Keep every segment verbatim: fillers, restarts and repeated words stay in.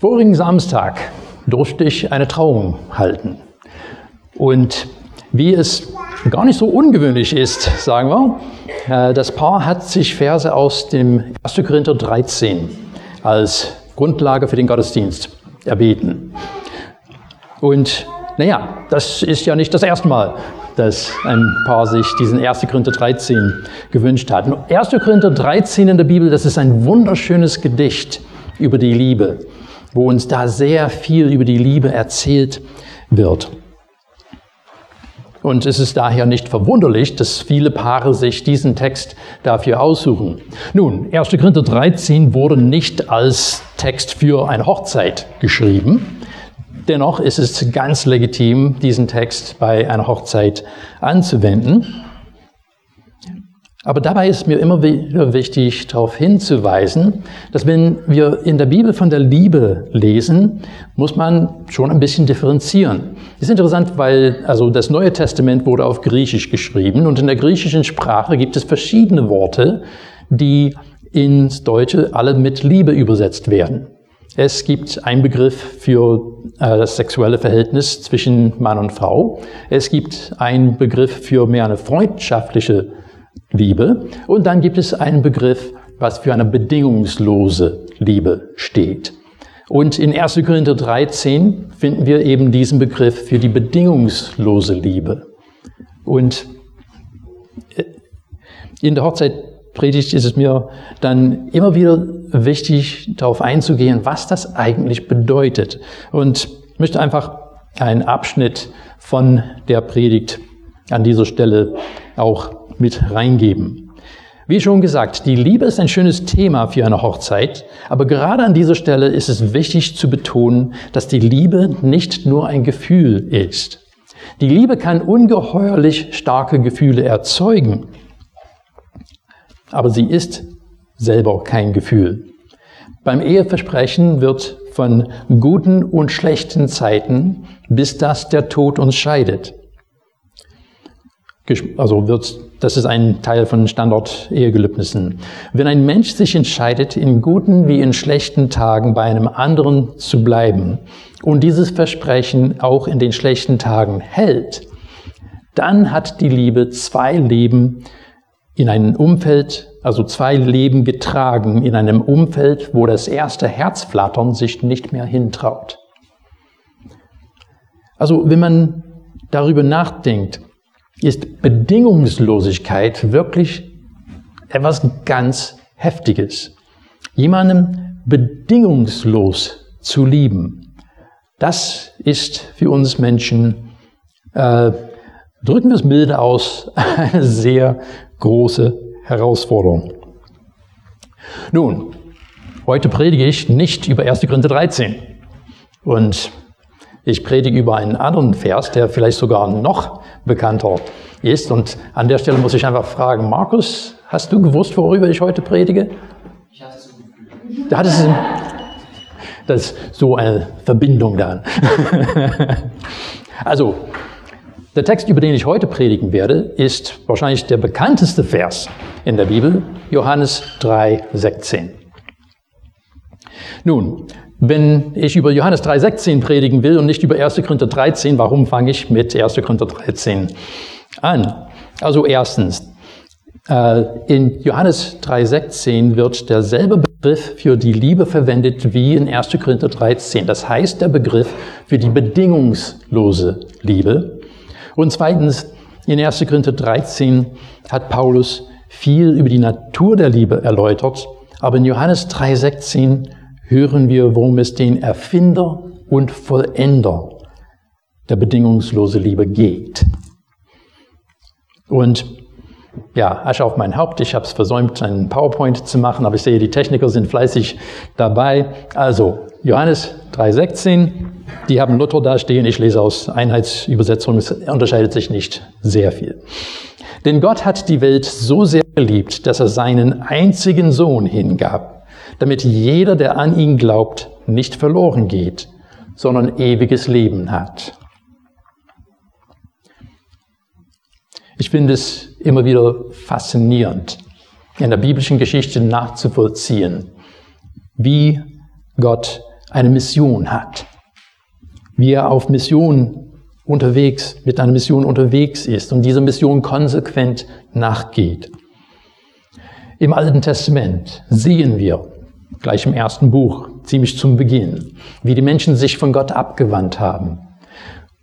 Vorigen Samstag durfte ich eine Trauung halten. Und wie es gar nicht so ungewöhnlich ist, sagen wir, das Paar hat sich Verse aus dem ersten Korinther dreizehn als Grundlage für den Gottesdienst erbeten. Und naja, das ist ja nicht das erste Mal, dass ein Paar sich diesen ersten Korinther dreizehn gewünscht hat. ersten Korinther dreizehn in der Bibel, das ist ein wunderschönes Gedicht über die Liebe, wo uns da sehr viel über die Liebe erzählt wird. Und es ist daher nicht verwunderlich, dass viele Paare sich diesen Text dafür aussuchen. Nun, ersten Korinther dreizehn wurde nicht als Text für eine Hochzeit geschrieben. Dennoch ist es ganz legitim, diesen Text bei einer Hochzeit anzuwenden. Aber dabei ist mir immer wieder wichtig, darauf hinzuweisen, dass wenn wir in der Bibel von der Liebe lesen, muss man schon ein bisschen differenzieren. Das ist interessant, weil also das Neue Testament wurde auf Griechisch geschrieben und in der griechischen Sprache gibt es verschiedene Worte, die ins Deutsche alle mit Liebe übersetzt werden. Es gibt einen Begriff für äh, das sexuelle Verhältnis zwischen Mann und Frau. Es gibt einen Begriff für mehr eine freundschaftliche Liebe. Und dann gibt es einen Begriff, was für eine bedingungslose Liebe steht. Und in ersten Korinther dreizehn finden wir eben diesen Begriff für die bedingungslose Liebe. Und in der Hochzeit Predigt ist es mir dann immer wieder wichtig, darauf einzugehen, was das eigentlich bedeutet. Und ich möchte einfach einen Abschnitt von der Predigt an dieser Stelle auch mit reingeben. Wie schon gesagt, die Liebe ist ein schönes Thema für eine Hochzeit, aber gerade an dieser Stelle ist es wichtig zu betonen, dass die Liebe nicht nur ein Gefühl ist. Die Liebe kann ungeheuerlich starke Gefühle erzeugen. Aber sie ist selber kein Gefühl. Beim Eheversprechen wird von guten und schlechten Zeiten, bis dass der Tod uns scheidet. Also wird, das ist ein Teil von Standard-Ehegelübnissen. Wenn ein Mensch sich entscheidet, in guten wie in schlechten Tagen bei einem anderen zu bleiben und dieses Versprechen auch in den schlechten Tagen hält, dann hat die Liebe zwei Leben in einem Umfeld, also zwei Leben getragen, in einem Umfeld, wo das erste Herzflattern sich nicht mehr hintraut. Also wenn man darüber nachdenkt, ist Bedingungslosigkeit wirklich etwas ganz Heftiges. Jemandem bedingungslos zu lieben, das ist für uns Menschen, äh, drücken wir es milde aus, eine sehr große Herausforderung. Nun, heute predige ich nicht über ersten Korinther dreizehn. Und ich predige über einen anderen Vers, der vielleicht sogar noch bekannter ist. Und an der Stelle muss ich einfach fragen, Markus, hast du gewusst, worüber ich heute predige? Ich hatte es im Da hattest du das ist so eine Verbindung da. Also, der Text, über den ich heute predigen werde, ist wahrscheinlich der bekannteste Vers in der Bibel, Johannes drei sechzehn. Nun, wenn ich über Johannes drei sechzehn predigen will und nicht über ersten Korinther dreizehn, warum fange ich mit ersten Korinther dreizehn an? Also erstens, in Johannes drei sechzehn wird derselbe Begriff für die Liebe verwendet wie in ersten Korinther dreizehn. Das heißt, der Begriff für die bedingungslose Liebe. Und zweitens, in ersten Korinther dreizehn hat Paulus viel über die Natur der Liebe erläutert, aber in Johannes drei sechzehn hören wir, worum es den Erfinder und Vollender der bedingungslosen Liebe geht. Und ja, Asche auf mein Haupt, ich habe es versäumt, einen PowerPoint zu machen, aber ich sehe, die Techniker sind fleißig dabei. Also, Johannes drei sechzehn, die haben Luther da stehen, ich lese aus Einheitsübersetzung, es unterscheidet sich nicht sehr viel. Denn Gott hat die Welt so sehr geliebt, dass er seinen einzigen Sohn hingab, damit jeder, der an ihn glaubt, nicht verloren geht, sondern ewiges Leben hat. Ich finde es immer wieder faszinierend, in der biblischen Geschichte nachzuvollziehen, wie Gott eine Mission hat, wie er auf Mission unterwegs, mit einer Mission unterwegs ist und dieser Mission konsequent nachgeht. Im Alten Testament sehen wir, gleich im ersten Buch, ziemlich zum Beginn, wie die Menschen sich von Gott abgewandt haben.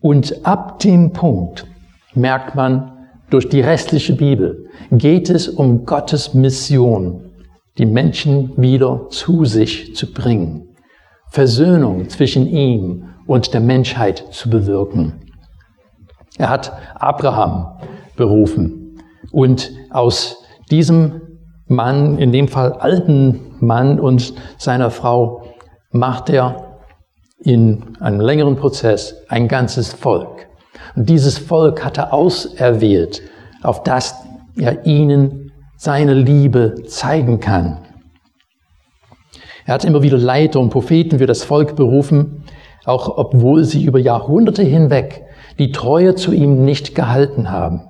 Und ab dem Punkt merkt man, durch die restliche Bibel geht es um Gottes Mission, die Menschen wieder zu sich zu bringen, Versöhnung zwischen ihm und der Menschheit zu bewirken. Er hat Abraham berufen und aus diesem Mann, in dem Fall alten Mann und seiner Frau, macht er in einem längeren Prozess ein ganzes Volk. Und dieses Volk hat er auserwählt, auf das er ihnen seine Liebe zeigen kann. Er hat immer wieder Leiter und Propheten für das Volk berufen, auch obwohl sie über Jahrhunderte hinweg die Treue zu ihm nicht gehalten haben.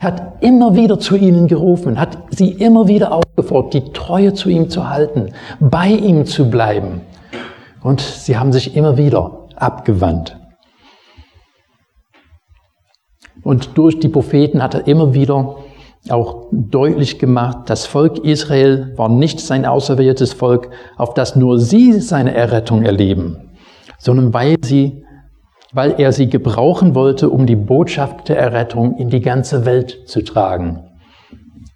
Er hat immer wieder zu ihnen gerufen, hat sie immer wieder aufgefordert, die Treue zu ihm zu halten, bei ihm zu bleiben. Und sie haben sich immer wieder abgewandt. Und durch die Propheten hat er immer wieder auch deutlich gemacht, das Volk Israel war nicht sein auserwähltes Volk, auf das nur sie seine Errettung erleben, sondern weil sie weil er sie gebrauchen wollte, um die Botschaft der Errettung in die ganze Welt zu tragen.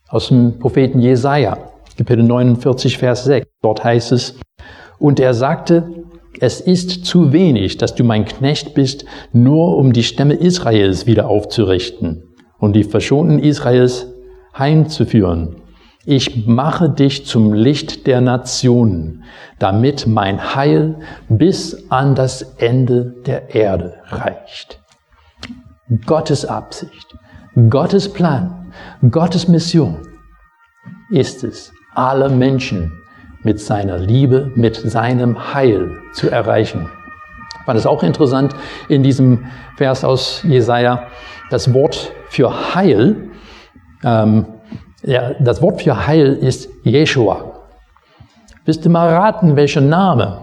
Aus dem Propheten Jesaja, Kapitel neunundvierzig, Vers sechs, dort heißt es, und er sagte, es ist zu wenig, dass du mein Knecht bist, nur um die Stämme Israels wieder aufzurichten und die verschonten Israels heimzuführen. Ich mache dich zum Licht der Nationen, damit mein Heil bis an das Ende der Erde reicht. Gottes Absicht, Gottes Plan, Gottes Mission ist es, alle Menschen mit seiner Liebe, mit seinem Heil zu erreichen. Ich fand es auch interessant in diesem Vers aus Jesaja, das Wort für Heil, ähm, Ja, das Wort für Heil ist Jeshua. Willst du mal raten, welcher Name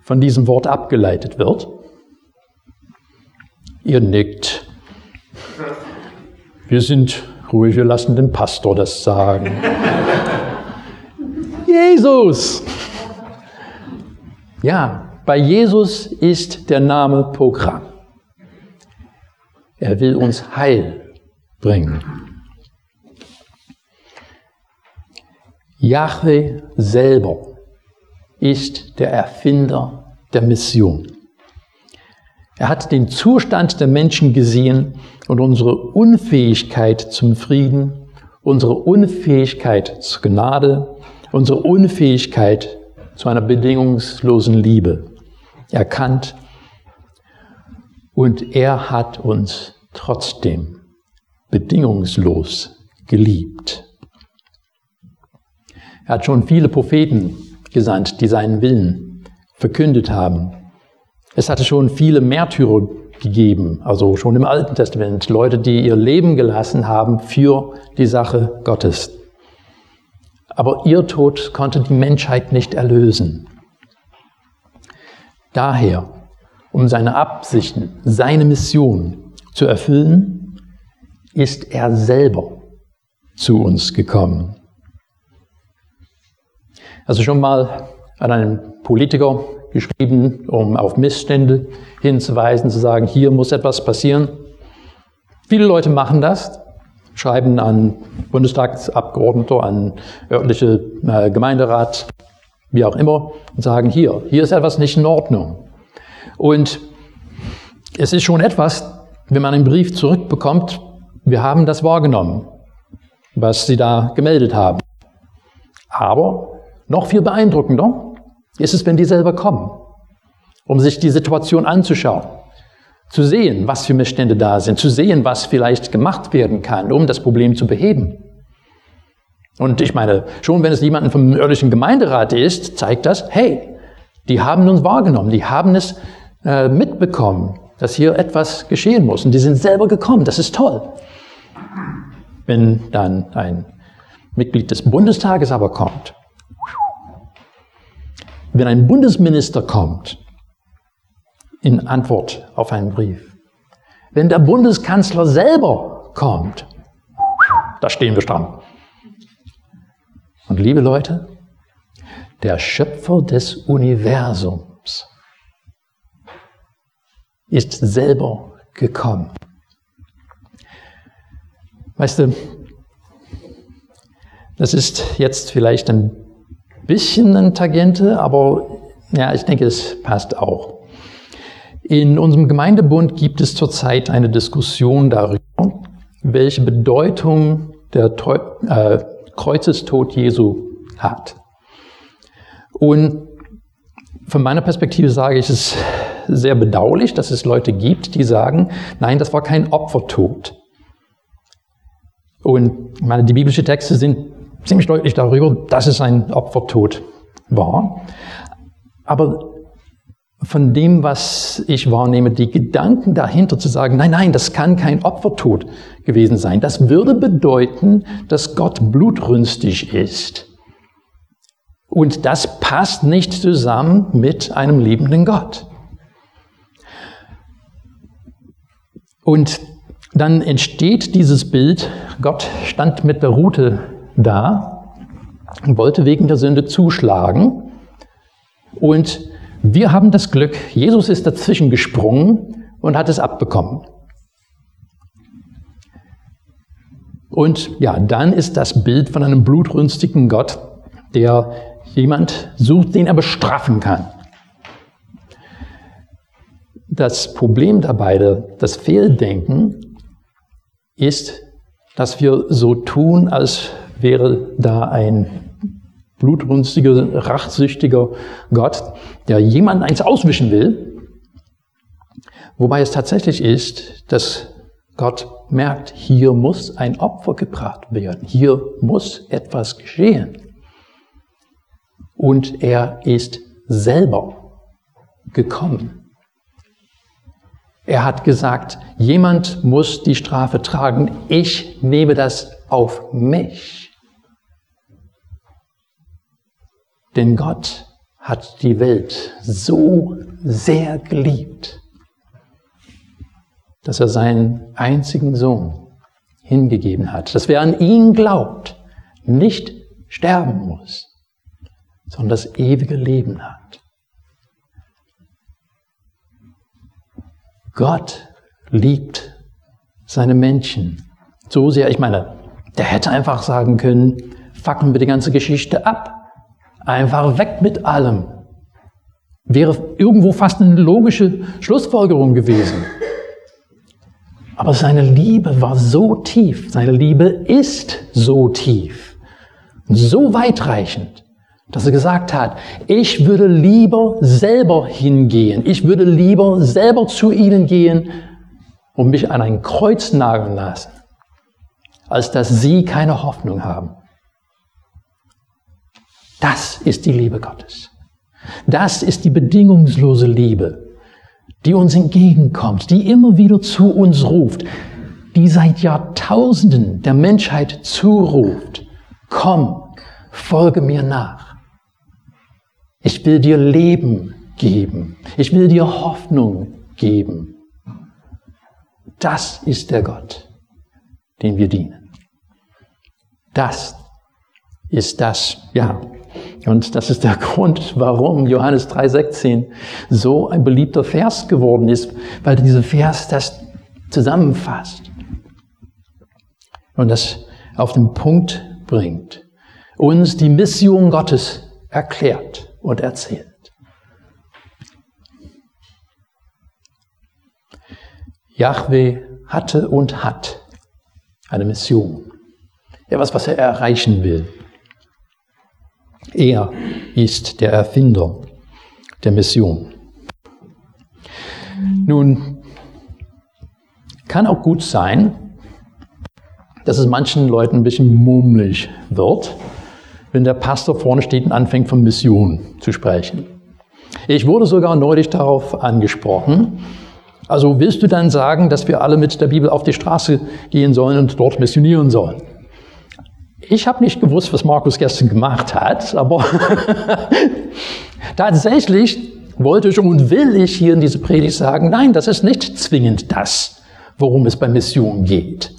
von diesem Wort abgeleitet wird? Ihr nickt. Wir sind ruhig, wir lassen den Pastor das sagen. Jesus! Ja, bei Jesus ist der Name Programm. Er will uns Heil bringen. Jahwe selber ist der Erfinder der Mission. Er hat den Zustand der Menschen gesehen und unsere Unfähigkeit zum Frieden, unsere Unfähigkeit zur Gnade, unsere Unfähigkeit zu einer bedingungslosen Liebe erkannt. Und er hat uns trotzdem bedingungslos geliebt. Er hat schon viele Propheten gesandt, die seinen Willen verkündet haben. Es hatte schon viele Märtyrer gegeben, also schon im Alten Testament, Leute, die ihr Leben gelassen haben für die Sache Gottes. Aber ihr Tod konnte die Menschheit nicht erlösen. Daher, um seine Absichten, seine Mission zu erfüllen, ist er selber zu uns gekommen. Also schon mal an einen Politiker geschrieben, um auf Missstände hinzuweisen, zu sagen, hier muss etwas passieren. Viele Leute machen das, schreiben an Bundestagsabgeordnete, an örtliche äh, Gemeinderat, wie auch immer, und sagen, hier, hier ist etwas nicht in Ordnung. Und es ist schon etwas, wenn man einen Brief zurückbekommt, wir haben das wahrgenommen, was Sie da gemeldet haben. Aber noch viel beeindruckender ist es, wenn die selber kommen, um sich die Situation anzuschauen, zu sehen, was für Missstände da sind, zu sehen, was vielleicht gemacht werden kann, um das Problem zu beheben. Und ich meine, schon wenn es jemanden vom örtlichen Gemeinderat ist, zeigt das, hey, die haben uns wahrgenommen, die haben es äh, mitbekommen, dass hier etwas geschehen muss. Und die sind selber gekommen, das ist toll. Wenn dann ein Mitglied des Bundestages aber kommt, wenn ein Bundesminister kommt, in Antwort auf einen Brief, wenn der Bundeskanzler selber kommt, da stehen wir stramm. Und liebe Leute, der Schöpfer des Universums ist selber gekommen. Weißt du, das ist jetzt vielleicht ein bisschen eine Tangente, aber ja, ich denke, es passt auch. In unserem Gemeindebund gibt es zurzeit eine Diskussion darüber, welche Bedeutung der Teu- äh, Kreuzestod Jesu hat. Und von meiner Perspektive sage ich, es ist sehr bedauerlich, dass es Leute gibt, die sagen, nein, das war kein Opfertod. Und ich meine, die biblischen Texte sind ziemlich deutlich darüber, dass es ein Opfertod war. Aber von dem, was ich wahrnehme, die Gedanken dahinter zu sagen, nein, nein, das kann kein Opfertod gewesen sein. Das würde bedeuten, dass Gott blutrünstig ist. Und das passt nicht zusammen mit einem liebenden Gott. Und dann entsteht dieses Bild, Gott stand mit der Rute da und wollte wegen der Sünde zuschlagen. Und wir haben das Glück, Jesus ist dazwischen gesprungen und hat es abbekommen. Und ja, dann ist das Bild von einem blutrünstigen Gott, der jemand sucht, den er bestrafen kann. Das Problem dabei, das Fehldenken, ist, dass wir so tun, als wäre da ein blutrünstiger, rachsüchtiger Gott, der jemand eins auswischen will, wobei es tatsächlich ist, dass Gott merkt, hier muss ein Opfer gebracht werden, hier muss etwas geschehen. Und er ist selber gekommen. Er hat gesagt, jemand muss die Strafe tragen, ich nehme das auf mich. Denn Gott hat die Welt so sehr geliebt, dass er seinen einzigen Sohn hingegeben hat, dass wer an ihn glaubt, nicht sterben muss, sondern das ewige Leben hat. Gott liebt seine Menschen so sehr. Ich meine, der hätte einfach sagen können, fucken wir die ganze Geschichte ab. Einfach weg mit allem. Wäre irgendwo fast eine logische Schlussfolgerung gewesen. Aber seine Liebe war so tief, seine Liebe ist so tief, so weitreichend, dass er gesagt hat, ich würde lieber selber hingehen, ich würde lieber selber zu ihnen gehen und mich an ein Kreuz nageln lassen, als dass sie keine Hoffnung haben. Das ist die Liebe Gottes. Das ist die bedingungslose Liebe, die uns entgegenkommt, die immer wieder zu uns ruft, die seit Jahrtausenden der Menschheit zuruft. Komm, folge mir nach. Ich will dir Leben geben. Ich will dir Hoffnung geben. Das ist der Gott, dem wir dienen. Das ist das, ja. Und das ist der Grund, warum Johannes drei sechzehn so ein beliebter Vers geworden ist, weil dieser Vers das zusammenfasst und das auf den Punkt bringt, uns die Mission Gottes erklärt und erzählt. Jahwe hatte und hat eine Mission, etwas, was er erreichen will. Er ist der Erfinder der Mission. Nun, kann auch gut sein, dass es manchen Leuten ein bisschen mummelig wird, wenn der Pastor vorne steht und anfängt, von Mission zu sprechen. Ich wurde sogar neulich darauf angesprochen. Also willst du dann sagen, dass wir alle mit der Bibel auf die Straße gehen sollen und dort missionieren sollen? Ich habe nicht gewusst, was Markus gestern gemacht hat, aber Tatsächlich wollte ich und will ich hier in dieser Predigt sagen, nein, das ist nicht zwingend das, worum es bei Mission geht.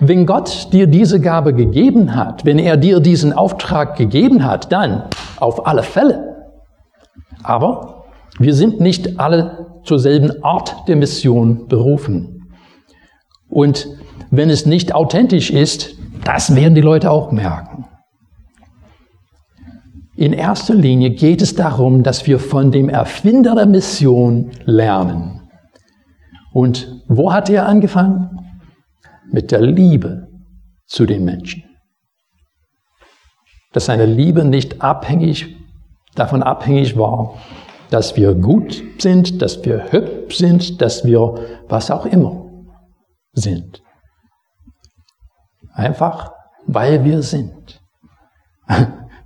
Wenn Gott dir diese Gabe gegeben hat, wenn er dir diesen Auftrag gegeben hat, dann auf alle Fälle. Aber wir sind nicht alle zur selben Art der Mission berufen. Und wenn es nicht authentisch ist, das werden die Leute auch merken. In erster Linie geht es darum, dass wir von dem Erfinder der Mission lernen. Und wo hat er angefangen? Mit der Liebe zu den Menschen. Dass seine Liebe nicht abhängig, davon abhängig war, dass wir gut sind, dass wir hübsch sind, dass wir was auch immer sind. Einfach, weil wir sind.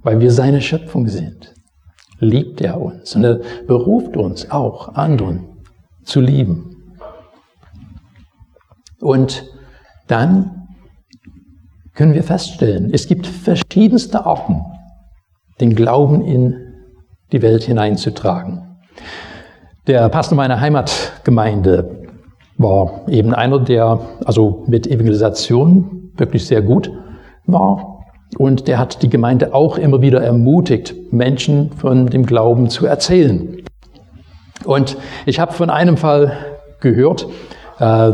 Weil wir seine Schöpfung sind, liebt er uns. Und er beruft uns auch, anderen zu lieben. Und dann können wir feststellen, es gibt verschiedenste Arten, den Glauben in die Welt hineinzutragen. Der Pastor meiner Heimatgemeinde war eben einer, der also mit Evangelisation wirklich sehr gut war. Und der hat die Gemeinde auch immer wieder ermutigt, Menschen von dem Glauben zu erzählen. Und ich habe von einem Fall gehört, äh,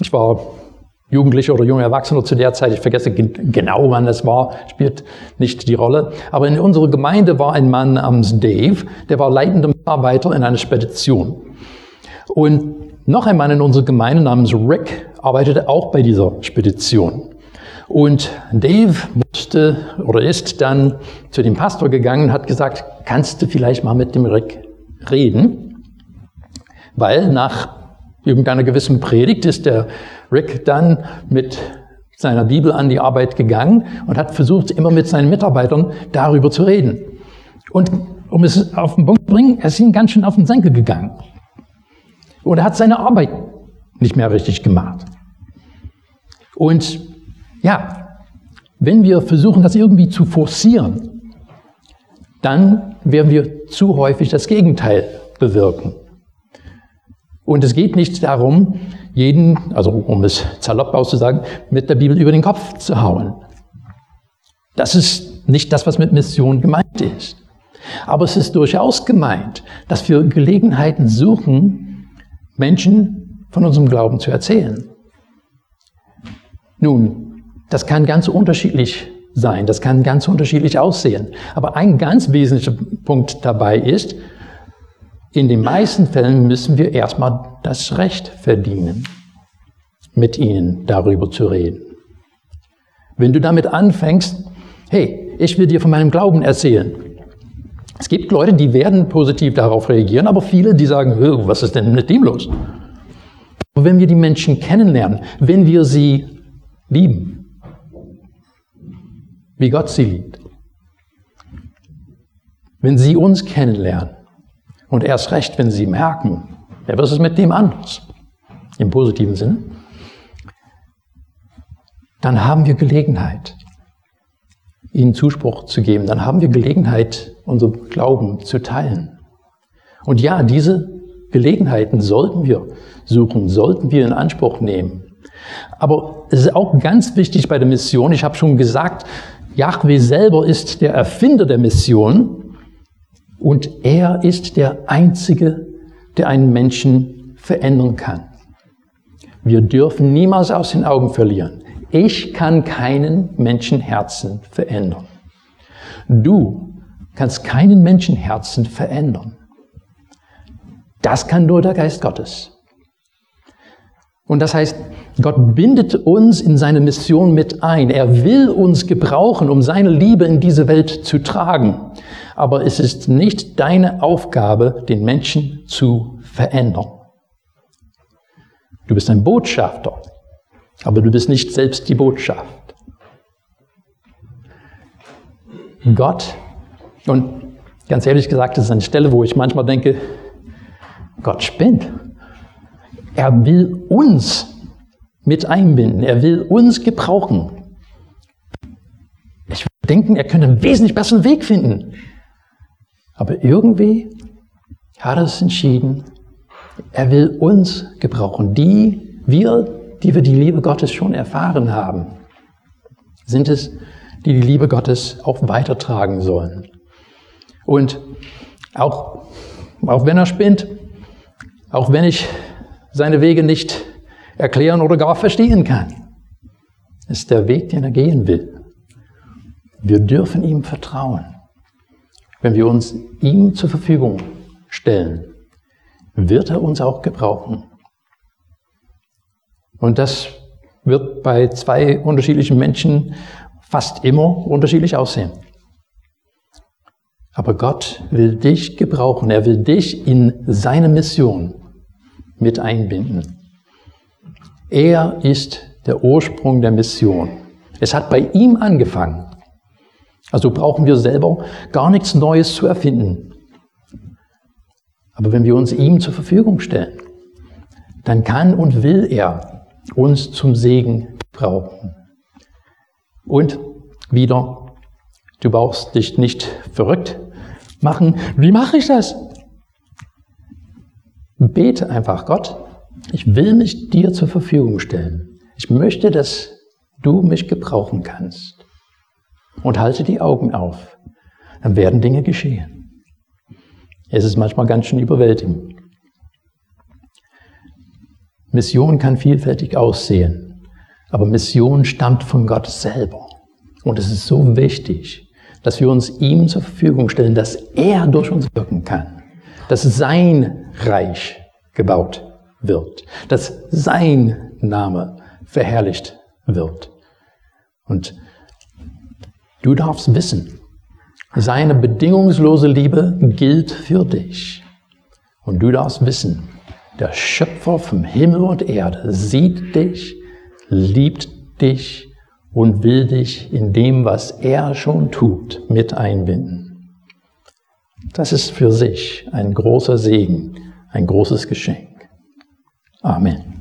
ich war Jugendlicher oder junger Erwachsener zu der Zeit, ich vergesse genau, wann das war, spielt nicht die Rolle. Aber in unserer Gemeinde war ein Mann namens Dave, der war leitender Mitarbeiter in einer Spedition. Und noch ein Mann in unserer Gemeinde namens Rick arbeitete auch bei dieser Spedition. Und Dave musste oder ist dann zu dem Pastor gegangen und hat gesagt, kannst du vielleicht mal mit dem Rick reden? Weil nach irgendeiner gewissen Predigt ist der Rick dann mit seiner Bibel an die Arbeit gegangen und hat versucht, immer mit seinen Mitarbeitern darüber zu reden. Und um es auf den Punkt zu bringen, er ist ihm ganz schön auf den Senkel gegangen. Und er hat seine Arbeit nicht mehr richtig gemacht. Und ja, wenn wir versuchen, das irgendwie zu forcieren, dann werden wir zu häufig das Gegenteil bewirken. Und es geht nicht darum, jeden, also um es salopp auszusagen, mit der Bibel über den Kopf zu hauen. Das ist nicht das, was mit Mission gemeint ist. Aber es ist durchaus gemeint, dass wir Gelegenheiten suchen, Menschen von unserem Glauben zu erzählen. Nun, das kann ganz unterschiedlich sein, das kann ganz unterschiedlich aussehen. Aber ein ganz wesentlicher Punkt dabei ist, in den meisten Fällen müssen wir erstmal das Recht verdienen, mit ihnen darüber zu reden. Wenn du damit anfängst, hey, ich will dir von meinem Glauben erzählen. Es gibt Leute, die werden positiv darauf reagieren, aber viele, die sagen, was ist denn mit dem los? Aber wenn wir die Menschen kennenlernen, wenn wir sie lieben, wie Gott sie liebt. Wenn sie uns kennenlernen und erst recht, wenn sie merken, ja, was ist mit dem anders, im positiven Sinne, dann haben wir Gelegenheit, ihnen Zuspruch zu geben. Dann haben wir Gelegenheit, unseren Glauben zu teilen. Und ja, diese Gelegenheiten sollten wir suchen, sollten wir in Anspruch nehmen. Aber es ist auch ganz wichtig bei der Mission, ich habe schon gesagt, Jahwe selber ist der Erfinder der Mission und er ist der Einzige, der einen Menschen verändern kann. Wir dürfen niemals aus den Augen verlieren. Ich kann keinen Menschenherzen verändern. Du kannst keinen Menschenherzen verändern. Das kann nur der Geist Gottes. Und das heißt, Gott bindet uns in seine Mission mit ein. Er will uns gebrauchen, um seine Liebe in diese Welt zu tragen. Aber es ist nicht deine Aufgabe, den Menschen zu verändern. Du bist ein Botschafter, aber du bist nicht selbst die Botschaft. Gott, und ganz ehrlich gesagt, das ist eine Stelle, wo ich manchmal denke, Gott spinnt. Er will uns mit einbinden. Er will uns gebrauchen. Ich würde denken, er könnte einen wesentlich besseren Weg finden. Aber irgendwie hat er es entschieden, er will uns gebrauchen. Die, wir, die wir die Liebe Gottes schon erfahren haben, sind es, die die Liebe Gottes auch weitertragen sollen. Und auch, auch wenn er spinnt, auch wenn ich seine Wege nicht erklären oder gar verstehen kann, ist der Weg, den er gehen will. Wir dürfen ihm vertrauen, wenn wir uns ihm zur Verfügung stellen. Wird er uns auch gebrauchen. Und das wird bei zwei unterschiedlichen Menschen fast immer unterschiedlich aussehen. Aber Gott will dich gebrauchen. Er will dich in seine Mission mit einbinden. Er ist der Ursprung der Mission. Es hat bei ihm angefangen. Also brauchen wir selber gar nichts Neues zu erfinden. Aber wenn wir uns ihm zur Verfügung stellen, dann kann und will er uns zum Segen gebrauchen. Und wieder, du brauchst dich nicht verrückt machen. Wie mache ich das? Bete einfach, Gott, ich will mich dir zur Verfügung stellen. Ich möchte, dass du mich gebrauchen kannst. Und halte die Augen auf. Dann werden Dinge geschehen. Es ist manchmal ganz schön überwältigend. Mission kann vielfältig aussehen, aber Mission stammt von Gott selber. Und es ist so wichtig, dass wir uns ihm zur Verfügung stellen, dass er durch uns wirken kann, dass sein Reich gebaut wird, dass sein Name verherrlicht wird. Und du darfst wissen, seine bedingungslose Liebe gilt für dich. Und du darfst wissen, der Schöpfer von Himmel und Erde sieht dich, liebt dich und will dich in dem, was er schon tut, mit einbinden. Das ist für sich ein großer Segen, ein großes Geschenk. Amen.